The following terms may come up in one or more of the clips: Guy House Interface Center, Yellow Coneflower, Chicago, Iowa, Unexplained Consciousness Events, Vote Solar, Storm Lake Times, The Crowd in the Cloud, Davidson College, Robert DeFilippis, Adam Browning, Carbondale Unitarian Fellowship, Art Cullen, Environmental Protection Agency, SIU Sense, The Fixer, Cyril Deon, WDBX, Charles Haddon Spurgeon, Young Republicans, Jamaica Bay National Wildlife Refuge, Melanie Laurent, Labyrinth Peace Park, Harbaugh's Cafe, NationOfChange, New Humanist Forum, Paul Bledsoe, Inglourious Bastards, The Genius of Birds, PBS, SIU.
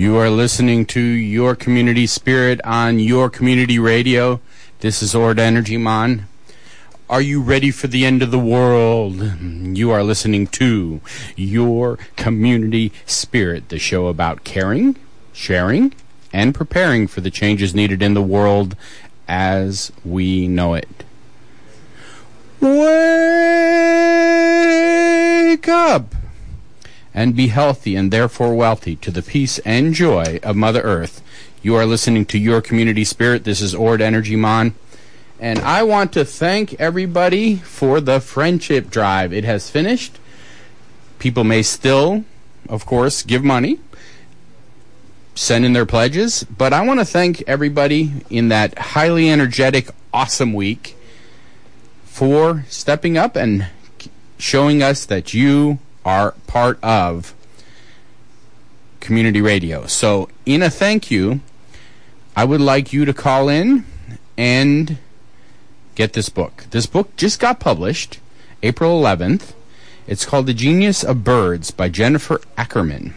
You are listening to Your Community Spirit on Your Community Radio. This is Ord Energy Mon. Are you ready for the end of the world? You are listening to Your Community Spirit, the show about caring, sharing, and preparing for the changes needed in the world as we know it. Wake up and be healthy and therefore wealthy to the peace and joy of Mother Earth. You are listening to Your Community Spirit. This is Ord Energy Mon. And I want to thank everybody for the friendship drive. It has finished. People may still, of course, give money, send in their pledges. But I want to thank everybody in that highly energetic, awesome week for stepping up and showing us that you are part of community radio. So in a thank you, I would like you to call in and get this book. This book just got published, April 11th. It's called The Genius of Birds by Jennifer Ackerman.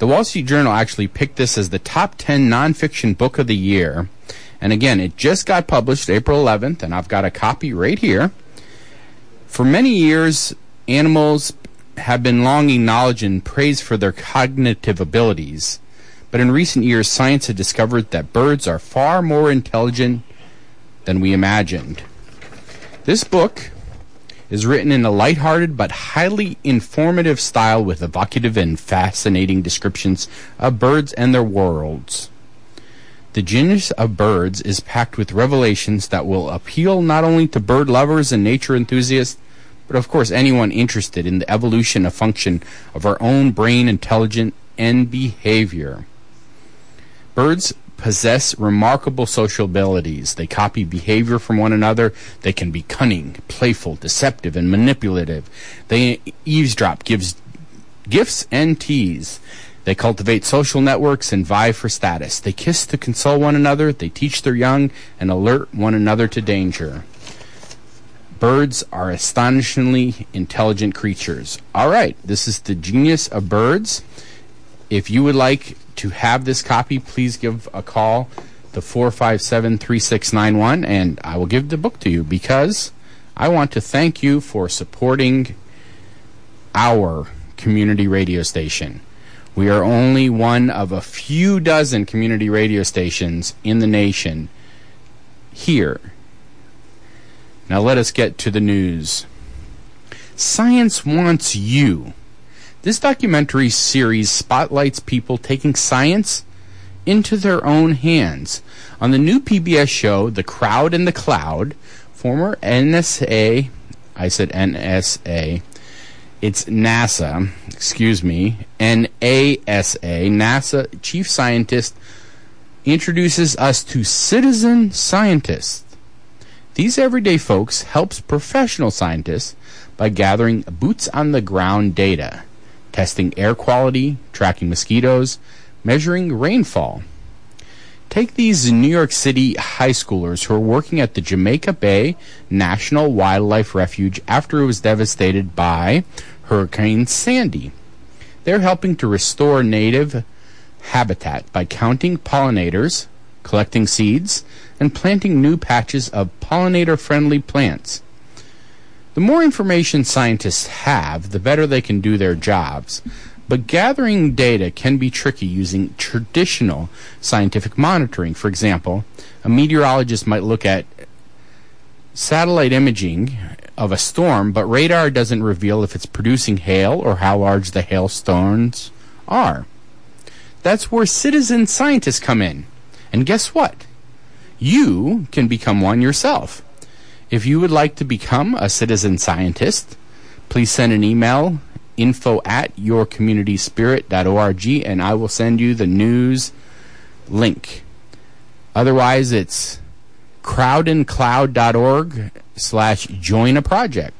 The Wall Street Journal actually picked this as the top 10 nonfiction book of the year. And again, it just got published April 11th, and I've got a copy right here. For many years, animals have been long acknowledged and praised for their cognitive abilities. But in recent years, science had discovered that birds are far more intelligent than we imagined. This book is written in a lighthearted but highly informative style with evocative and fascinating descriptions of birds and their worlds. The Genius of Birds is packed with revelations that will appeal not only to bird lovers and nature enthusiasts, but of course anyone interested in the evolution of function of our own brain intelligence and behavior. Birds possess remarkable social abilities. They copy behavior from one another. They can be cunning, playful, deceptive, and manipulative. They eavesdrop, gives gifts and tease. They cultivate social networks and vie for status. They kiss to console one another. They teach their young and alert one another to danger. Birds are astonishingly intelligent creatures. All right, this is The Genius of Birds. If you would like to have this copy, please give a call to 457-3691, and I will give the book to you because I want to thank you for supporting our community radio station. We are only one of a few dozen community radio stations in the nation here. Now let us get to the news. Science wants you. This documentary series spotlights people taking science into their own hands. On the new PBS show, The Crowd in the Cloud, former NASA chief scientist introduces us to citizen scientists. These everyday folks helps professional scientists by gathering boots-on-the-ground data, testing air quality, tracking mosquitoes, measuring rainfall. Take these New York City high schoolers who are working at the Jamaica Bay National Wildlife Refuge after it was devastated by Hurricane Sandy. They're helping to restore native habitat by counting pollinators, collecting seeds, and planting new patches of pollinator-friendly plants. The more information scientists have, the better they can do their jobs. But gathering data can be tricky using traditional scientific monitoring. For example, a meteorologist might look at satellite imaging of a storm, but radar doesn't reveal if it's producing hail or how large the hailstones are. That's where citizen scientists come in. And guess what? You can become one yourself. If you would like to become a citizen scientist, please send an email, info@yourcommunityspirit.org, and I will send you the news link. Otherwise, it's crowdandcloud.org/join-a-project.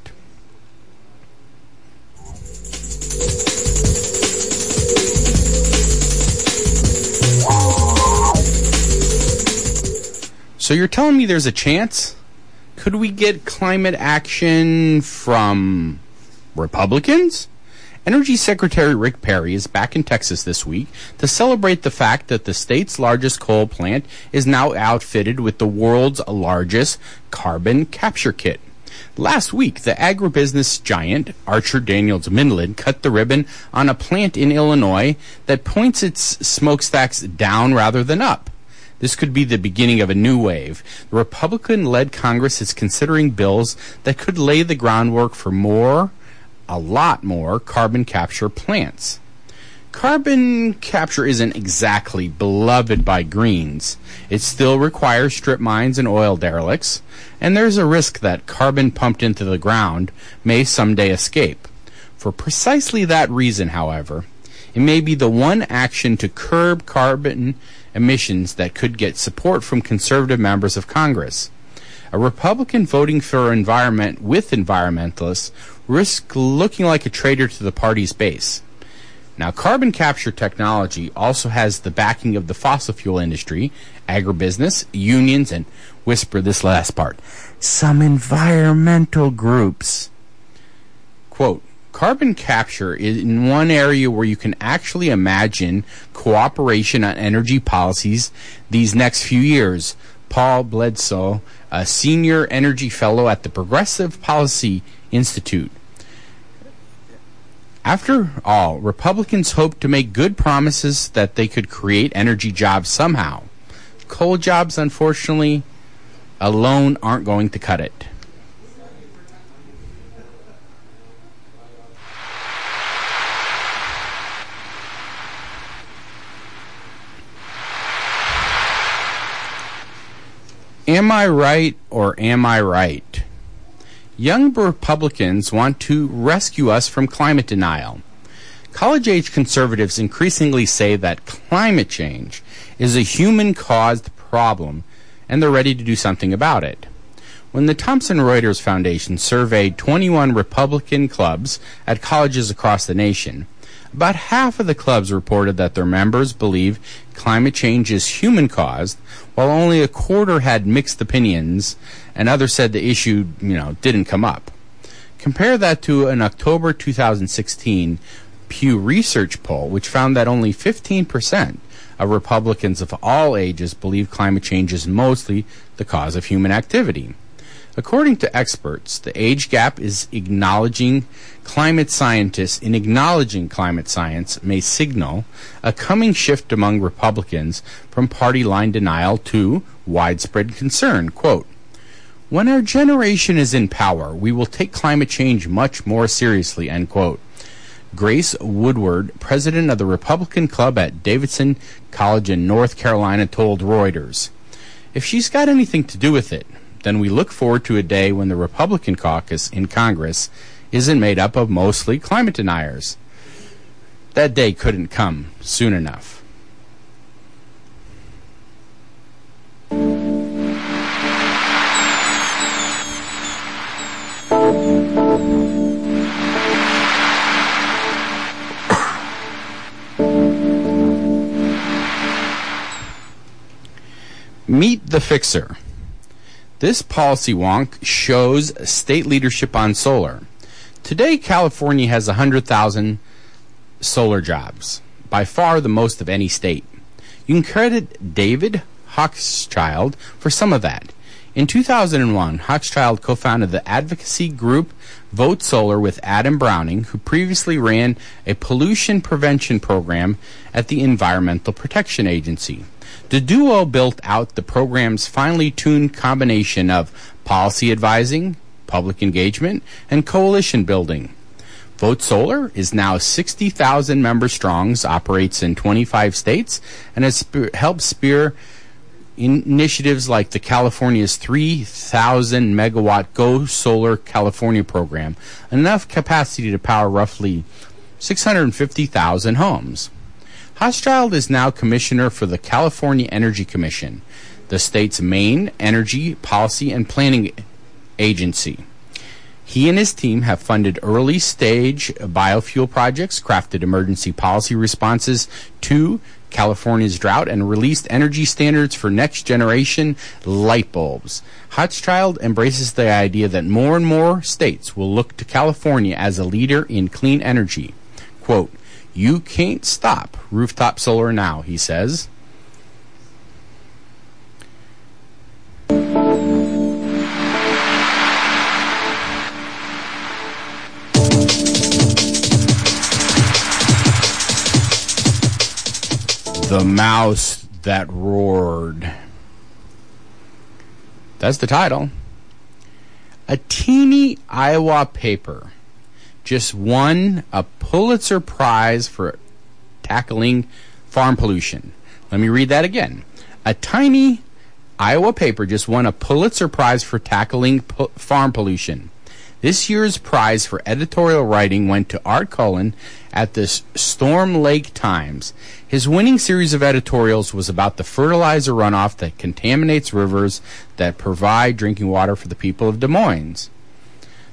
So you're telling me there's a chance? Could we get climate action from Republicans? Energy Secretary Rick Perry is back in Texas this week to celebrate the fact that the state's largest coal plant is now outfitted with the world's largest carbon capture kit. Last week, the agribusiness giant Archer Daniels Midland cut the ribbon on a plant in Illinois that points its smokestacks down rather than up. This could be the beginning of a new wave. The Republican-led Congress is considering bills that could lay the groundwork for more, a lot more, carbon capture plants. Carbon capture isn't exactly beloved by Greens. It still requires strip mines and oil derelicts, and there's a risk that carbon pumped into the ground may someday escape. For precisely that reason, however, it may be the one action to curb carbon emissions that could get support from conservative members of Congress. A Republican voting for environment with environmentalists risks looking like a traitor to the party's base. Now, carbon capture technology also has the backing of the fossil fuel industry, agribusiness, unions, and, whisper this last part, some environmental groups. Quote, carbon capture is in one area where you can actually imagine cooperation on energy policies these next few years. Paul Bledsoe, a senior energy fellow at the Progressive Policy Institute. After all, Republicans hoped to make good promises that they could create energy jobs somehow. Coal jobs, unfortunately, alone aren't going to cut it. Am I right or am I right? Young Republicans want to rescue us from climate denial. College-age conservatives increasingly say that climate change is a human-caused problem, and they're ready to do something about it. When the Thomson Reuters Foundation surveyed 21 Republican clubs at colleges across the nation, about half of the clubs reported that their members believe climate change is human-caused, while only a quarter had mixed opinions, and others said the issue, didn't come up. Compare that to an October 2016 Pew Research poll, which found that only 15% of Republicans of all ages believe climate change is mostly the cause of human activity. According to experts, the age gap is acknowledging climate scientists in acknowledging climate science may signal a coming shift among Republicans from party line denial to widespread concern. Quote, when our generation is in power, we will take climate change much more seriously, end quote. Grace Woodward, president of the Republican Club at Davidson College in North Carolina, told Reuters, if she's got anything to do with it, then we look forward to a day when the Republican caucus in Congress isn't made up of mostly climate deniers. That day couldn't come soon enough. Meet the Fixer. This policy wonk shows state leadership on solar. Today, California has 100,000 solar jobs, by far the most of any state. You can credit David Hochschild for some of that. In 2001, Hochschild co-founded the advocacy group Vote Solar with Adam Browning, who previously ran a pollution prevention program at the Environmental Protection Agency. The duo built out the program's finely tuned combination of policy advising, public engagement, and coalition building. Vote Solar is now 60,000 members strong, operates in 25 states, and has helped spearhead initiatives like the California's 3,000 megawatt Go Solar California program, enough capacity to power roughly 650,000 homes. Hochschild is now commissioner for the California Energy Commission, the state's main energy policy and planning agency. He and his team have funded early-stage biofuel projects, crafted emergency policy responses to California's drought, and released energy standards for next-generation light bulbs. Hochschild embraces the idea that more and more states will look to California as a leader in clean energy. Quote, "You can't stop rooftop solar now," he says. The Mouse That Roared. That's the title. A teeny Iowa paper just won a Pulitzer Prize for tackling farm pollution. Let me read that again. A tiny Iowa paper just won a Pulitzer Prize for tackling farm pollution. This year's prize for editorial writing went to Art Cullen at the Storm Lake Times. His winning series of editorials was about the fertilizer runoff that contaminates rivers that provide drinking water for the people of Des Moines.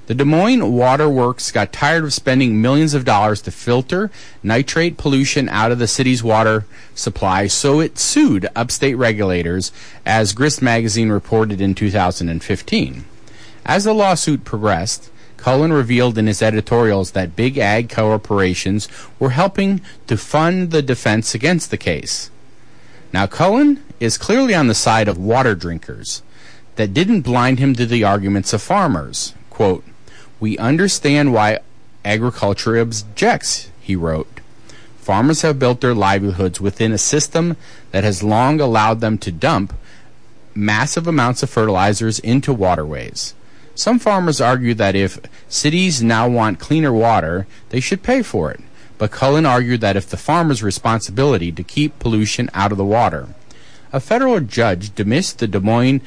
The Des Moines Water Works got tired of spending millions of dollars to filter nitrate pollution out of the city's water supply, so it sued upstate regulators, as Grist Magazine reported in 2015. As the lawsuit progressed, Cullen revealed in his editorials that big ag corporations were helping to fund the defense against the case. Now, Cullen is clearly on the side of water drinkers. That didn't blind him to the arguments of farmers. Quote, "We understand why agriculture objects," he wrote. "Farmers have built their livelihoods within a system that has long allowed them to dump massive amounts of fertilizers into waterways. Some farmers argue that if cities now want cleaner water, they should pay for it. But Cullen argued that it's the farmer's responsibility to keep pollution out of the water." A federal judge dismissed the Des Moines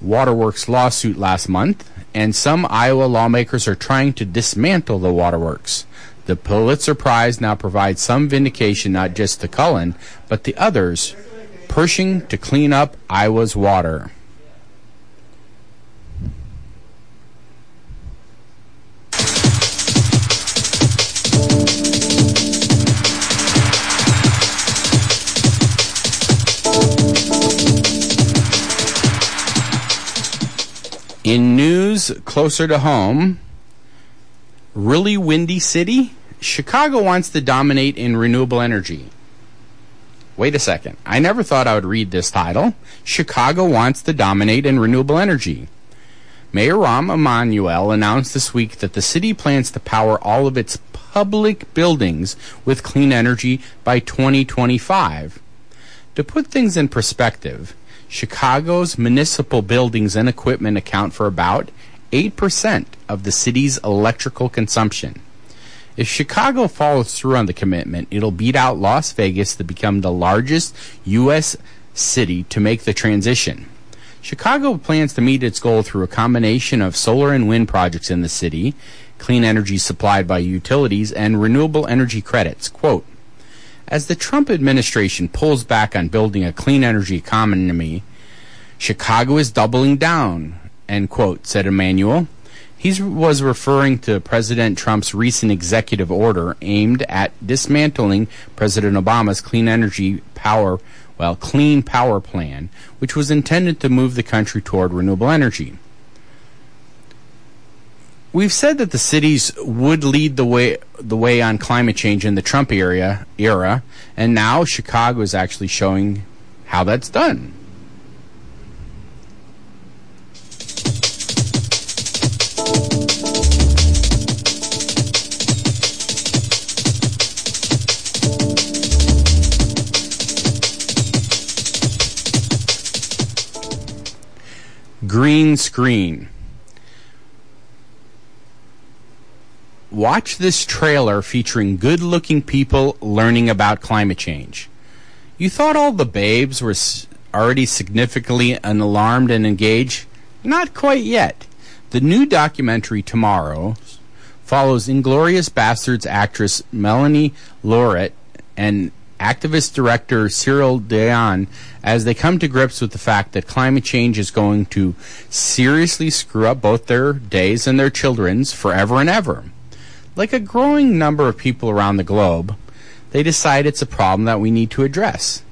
Water Works lawsuit last month, and some Iowa lawmakers are trying to dismantle the waterworks. The Pulitzer Prize now provides some vindication not just to Cullen, but to others pushing to clean up Iowa's water. In news closer to home, really windy city, Chicago wants to dominate in renewable energy. Wait a second. I never thought I would read this title. Chicago wants to dominate in renewable energy. Mayor Rahm Emanuel announced this week that the city plans to power all of its public buildings with clean energy by 2025. To put things in perspective, Chicago's municipal buildings and equipment account for about 8% of the city's electrical consumption. If Chicago follows through on the commitment, it'll beat out Las Vegas to become the largest U.S. city to make the transition. Chicago plans to meet its goal through a combination of solar and wind projects in the city, clean energy supplied by utilities, and renewable energy credits. Quote, "As the Trump administration pulls back on building a clean energy economy, Chicago is doubling down," end quote, said Emanuel. He was referring to President Trump's recent executive order aimed at dismantling President Obama's clean power plan, which was intended to move the country toward renewable energy. We've said that the cities would lead the way on climate change in the Trump era, and now Chicago is actually showing how that's done. Green screen. Watch this trailer featuring good-looking people learning about climate change. You thought all the babes were already significantly alarmed and engaged? Not quite yet. The new documentary, Tomorrow, follows Inglourious Bastards actress Melanie Laurent and activist director Cyril Deon as they come to grips with the fact that climate change is going to seriously screw up both their days and their children's forever and ever. Like a growing number of people around the globe, they decide it's a problem that we need to address.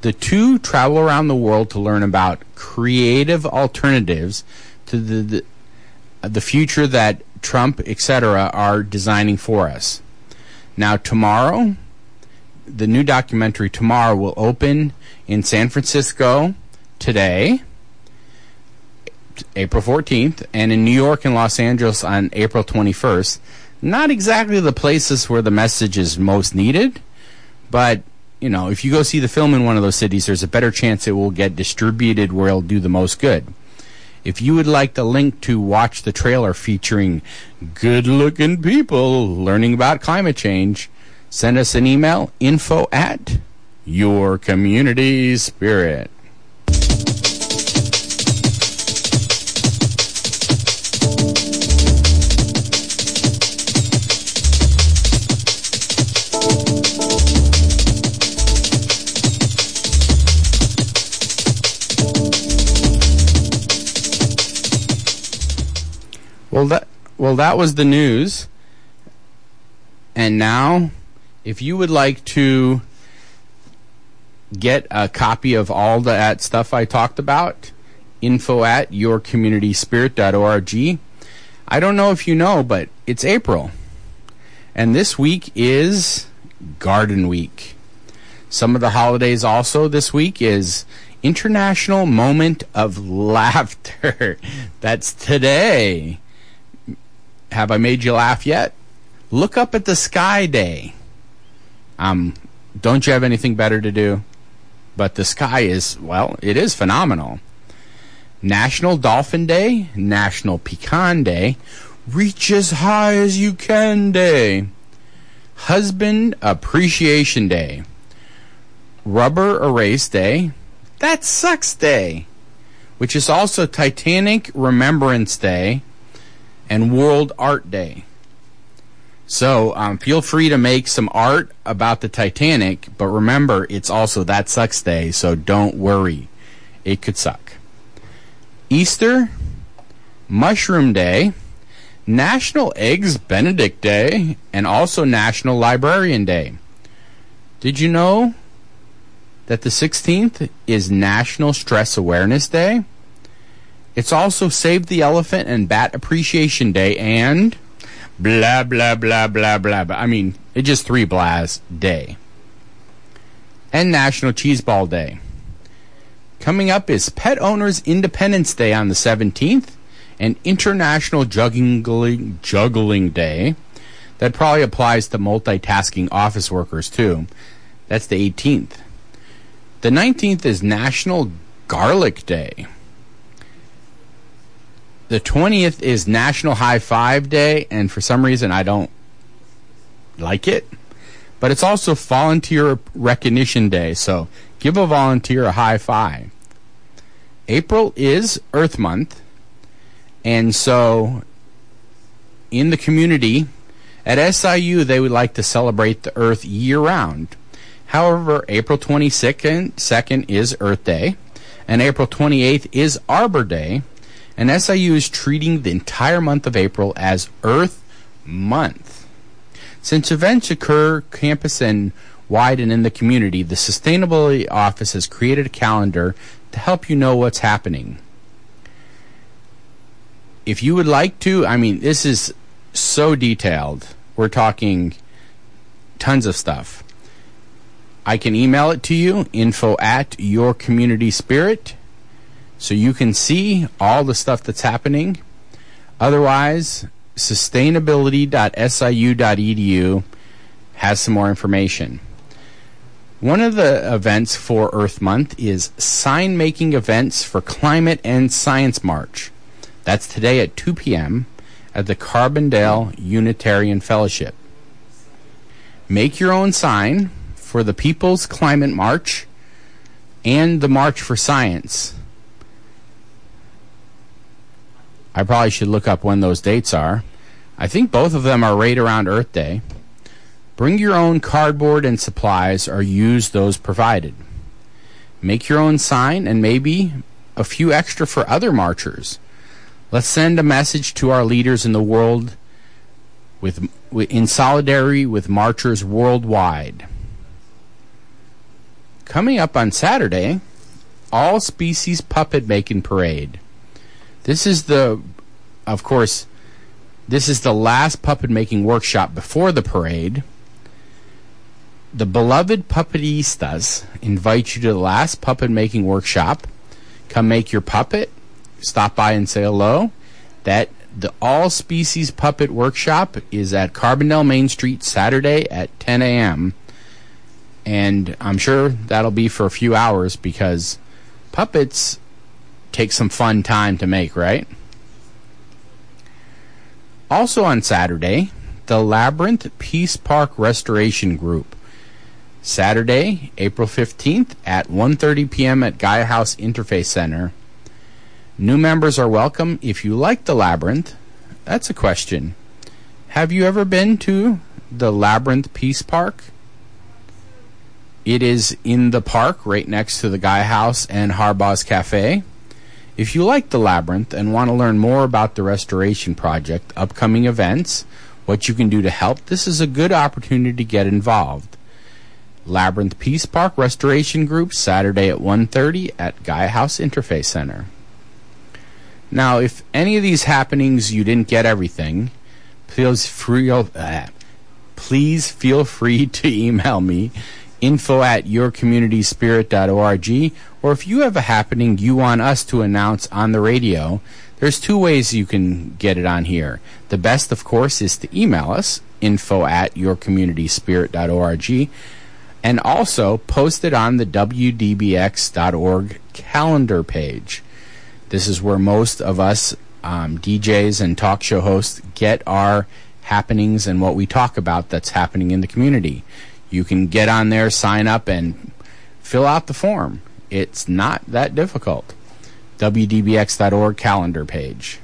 The two travel around the world to learn about creative alternatives to the future that Trump, etc., are designing for us. Now tomorrow, the new documentary tomorrow will open in San Francisco today, April 14th, and in New York and Los Angeles on April 21st. Not exactly the places where the message is most needed, but, you know, if you go see the film in one of those cities, there's a better chance it will get distributed where it'll do the most good. If you would like the link to watch the trailer featuring good-looking people learning about climate change, send us an email, info@yourcommunityspirit.com. Well, that was the news. And now, if you would like to get a copy of all that stuff I talked about, info@yourcommunityspirit.org. I don't know if you know, but it's April. And this week is Garden Week. Some of the holidays also this week is International Moment of Laughter. That's today. Have I made you laugh yet? Look up at the sky day. Don't you have anything better to do? But the sky is, well, it is phenomenal. National Dolphin Day, National Pecan Day, Reach as High as You Can Day, Husband Appreciation Day, Rubber Erase Day, That Sucks Day, which is also Titanic Remembrance Day, and World Art Day. So feel free to make some art about the Titanic, but remember, it's also That Sucks Day, so don't worry. It could suck. Easter, Mushroom Day, National Eggs Benedict Day, and also National Librarian Day. Did you know that the 16th is National Stress Awareness Day? It's also Save the Elephant and Bat Appreciation Day and blah, blah, blah, blah, blah, blah. I mean, it's just three blahs day. And National Cheese Ball Day. Coming up is Pet Owners Independence Day on the 17th and International Juggling Day. That probably applies to multitasking office workers, too. That's the 18th. The 19th is National Garlic Day. The 20th is National High Five Day, and for some reason I don't like it. But it's also Volunteer Recognition Day, so give a volunteer a high five. April is Earth Month, and so in the community at SIU, they would like to celebrate the Earth year-round. However, April 22nd is Earth Day, and April 28th is Arbor Day. And SIU is treating the entire month of April as Earth Month. Since events occur campus and wide and in the community, the Sustainability Office has created a calendar to help you know what's happening. If you would like to, I mean, this is so detailed. We're talking tons of stuff. I can email it to you, info@yourcommunityspirit.com. So you can see all the stuff that's happening. Otherwise, sustainability.siu.edu has some more information. One of the events for Earth Month is sign-making events for Climate and Science March. That's today at 2 p.m. at the Carbondale Unitarian Fellowship. Make your own sign for the People's Climate March and the March for Science. I probably should look up when those dates are. I think both of them are right around Earth Day. Bring your own cardboard and supplies or use those provided. Make your own sign and maybe a few extra for other marchers. Let's send a message to our leaders in the world in solidarity with marchers worldwide. Coming up on Saturday, All Species Puppet Making Parade. This is the last puppet making workshop before the parade. The beloved puppetistas invite you to the last puppet-making workshop. Come make your puppet. Stop by and say hello. That the All Species Puppet Workshop is at Carbondale Main Street Saturday at 10 a.m. And I'm sure that'll be for a few hours because puppets take some fun time to make, right? Also on Saturday, the Labyrinth Peace Park Restoration Group. Saturday, April 15th at 1:30 p.m. at Guy House Interface Center. New members are welcome. If you like the Labyrinth, that's a question. Have you ever been to the Labyrinth Peace Park? It is in the park right next to the Guy House and Harbaugh's Cafe. If you like the Labyrinth and want to learn more about the restoration project, upcoming events, what you can do to help, this is a good opportunity to get involved. Labyrinth Peace Park Restoration Group, Saturday at 1:30 at Guy House Interface Center. Now, if any of these happenings you didn't get everything, please feel free to email me, info@yourcommunityspirit.org, or if you have a happening you want us to announce on the radio, there's two ways you can get it on here. The best, of course, is to email us, info@yourcommunityspirit.org, and also post it on the WDBX.org calendar page. This is where most of us DJs and talk show hosts get our happenings and what we talk about that's happening in the community. You can get on there, sign up, and fill out the form. It's not that difficult. WDBX.org calendar page.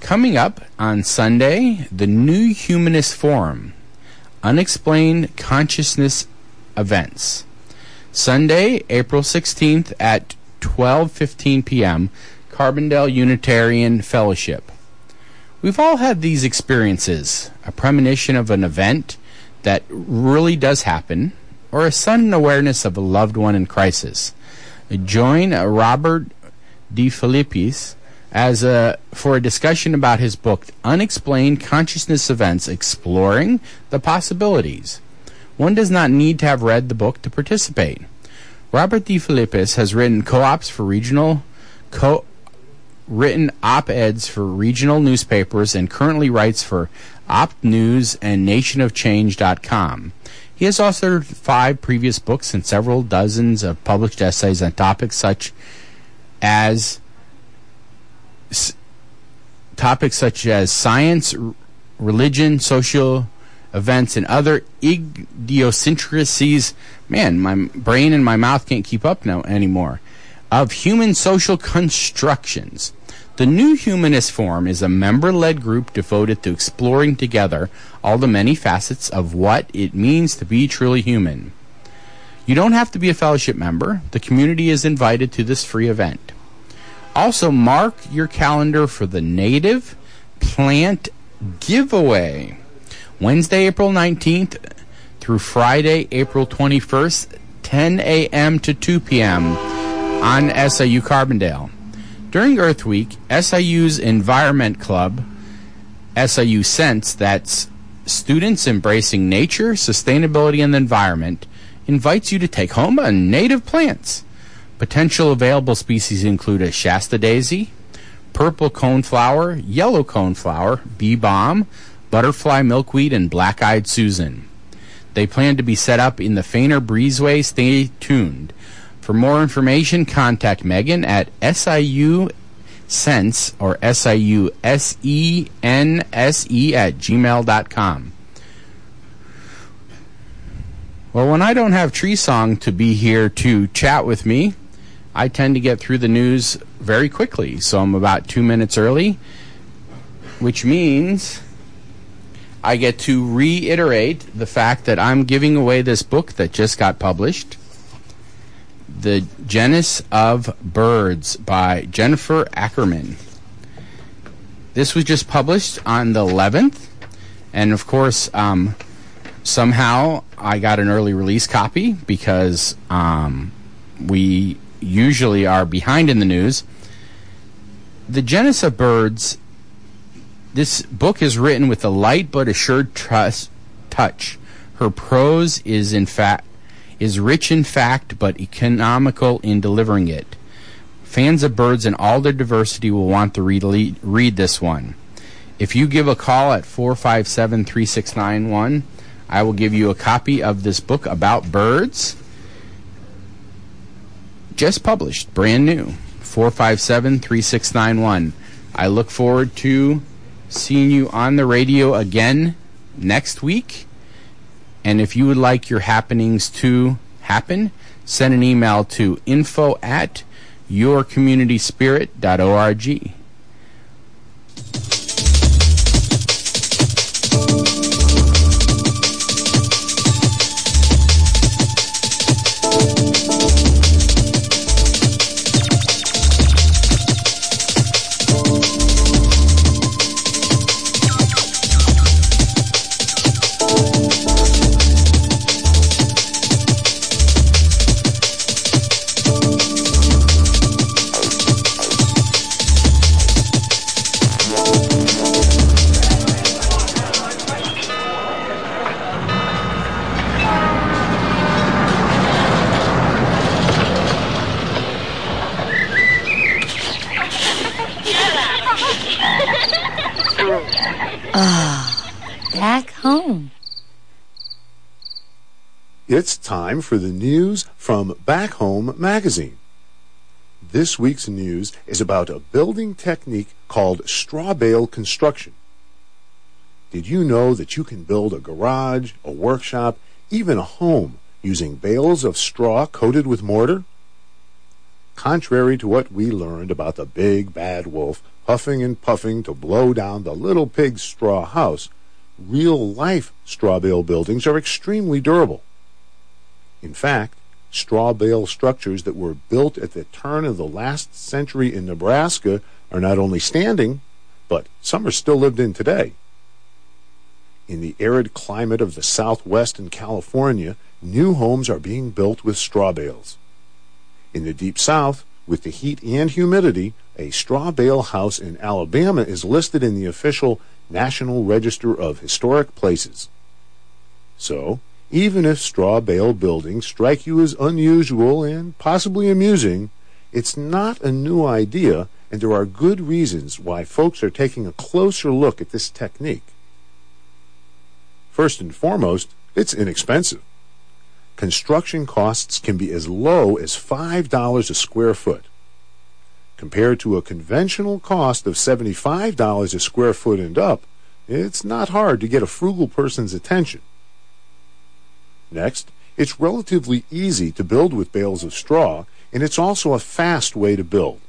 Coming up on Sunday, the New Humanist Forum, Unexplained Consciousness Events. Sunday, April 16th at 12:15 p.m., Carbondale Unitarian Fellowship. We've all had these experiences, a premonition of an event that really does happen, or a sudden awareness of a loved one in crisis. Join Robert DeFilippis for a discussion about his book, Unexplained Consciousness Events, Exploring the Possibilities. One does not need to have read the book to participate. Robert DeFilippis has written written op-eds for regional newspapers and currently writes for Opt News and NationOfChange.com. He has authored 5 previous books and several dozens of published essays on topics such as science, religion, social events, and other idiosyncrasies. Man, my brain and my mouth can't keep up anymore. Of human social constructions. The New Humanist Forum is a member-led group devoted to exploring together all the many facets of what it means to be truly human. You don't have to be a fellowship member. The community is invited to this free event. Also, mark your calendar for the Native Plant Giveaway, Wednesday, April 19th through Friday, April 21st, 10 a.m. to 2 p.m. on SIU Carbondale. During Earth Week, SIU's Environment Club, SIU Sense, that's Students Embracing Nature, Sustainability, and the Environment, invites you to take home a native plants. Potential available species include a Shasta daisy, purple coneflower, yellow coneflower, bee balm, butterfly milkweed, and black-eyed Susan. They plan to be set up in the Fainter Breezeway. Stay tuned. For more information, contact Megan at SIU Sense or SIUSense@gmail.com. Well, when I don't have Tree Song to be here to chat with me, I tend to get through the news very quickly. So I'm about 2 minutes early, which means I get to reiterate the fact that I'm giving away this book that just got published. The Genius of Birds by Jennifer Ackerman. This was just published on the 11th, and of course, somehow I got an early release copy because we usually are behind in the news. The Genius of Birds, this book is written with a light but assured touch. Her prose is rich in fact, but economical in delivering it. Fans of birds and all their diversity will want to read this one. If you give a call at 457-3691, I will give you a copy of this book about birds. Just published, brand new. 457-3691. I look forward to seeing you on the radio again next week. And if you would like your happenings to happen, send an email to info@yourcommunityspirit.org. It's time for the news from Back Home magazine. This week's news is about a building technique called straw bale construction. Did you know that you can build a garage, a workshop, even a home using bales of straw coated with mortar? Contrary to what we learned about the big bad wolf huffing and puffing to blow down the little pig's straw house, real-life straw bale buildings are extremely durable. In fact, straw bale structures that were built at the turn of the last century in Nebraska are not only standing, but some are still lived in today. In the arid climate of the Southwest and California, new homes are being built with straw bales. In the Deep South, with the heat and humidity, a straw bale house in Alabama is listed in the official National Register of Historic Places. So, even if straw bale buildings strike you as unusual and possibly amusing, it's not a new idea, and there are good reasons why folks are taking a closer look at this technique. First and foremost, it's inexpensive. Construction costs can be as low as $5 a square foot. Compared to a conventional cost of $75 a square foot and up, it's not hard to get a frugal person's attention. Next, it's relatively easy to build with bales of straw, and it's also a fast way to build.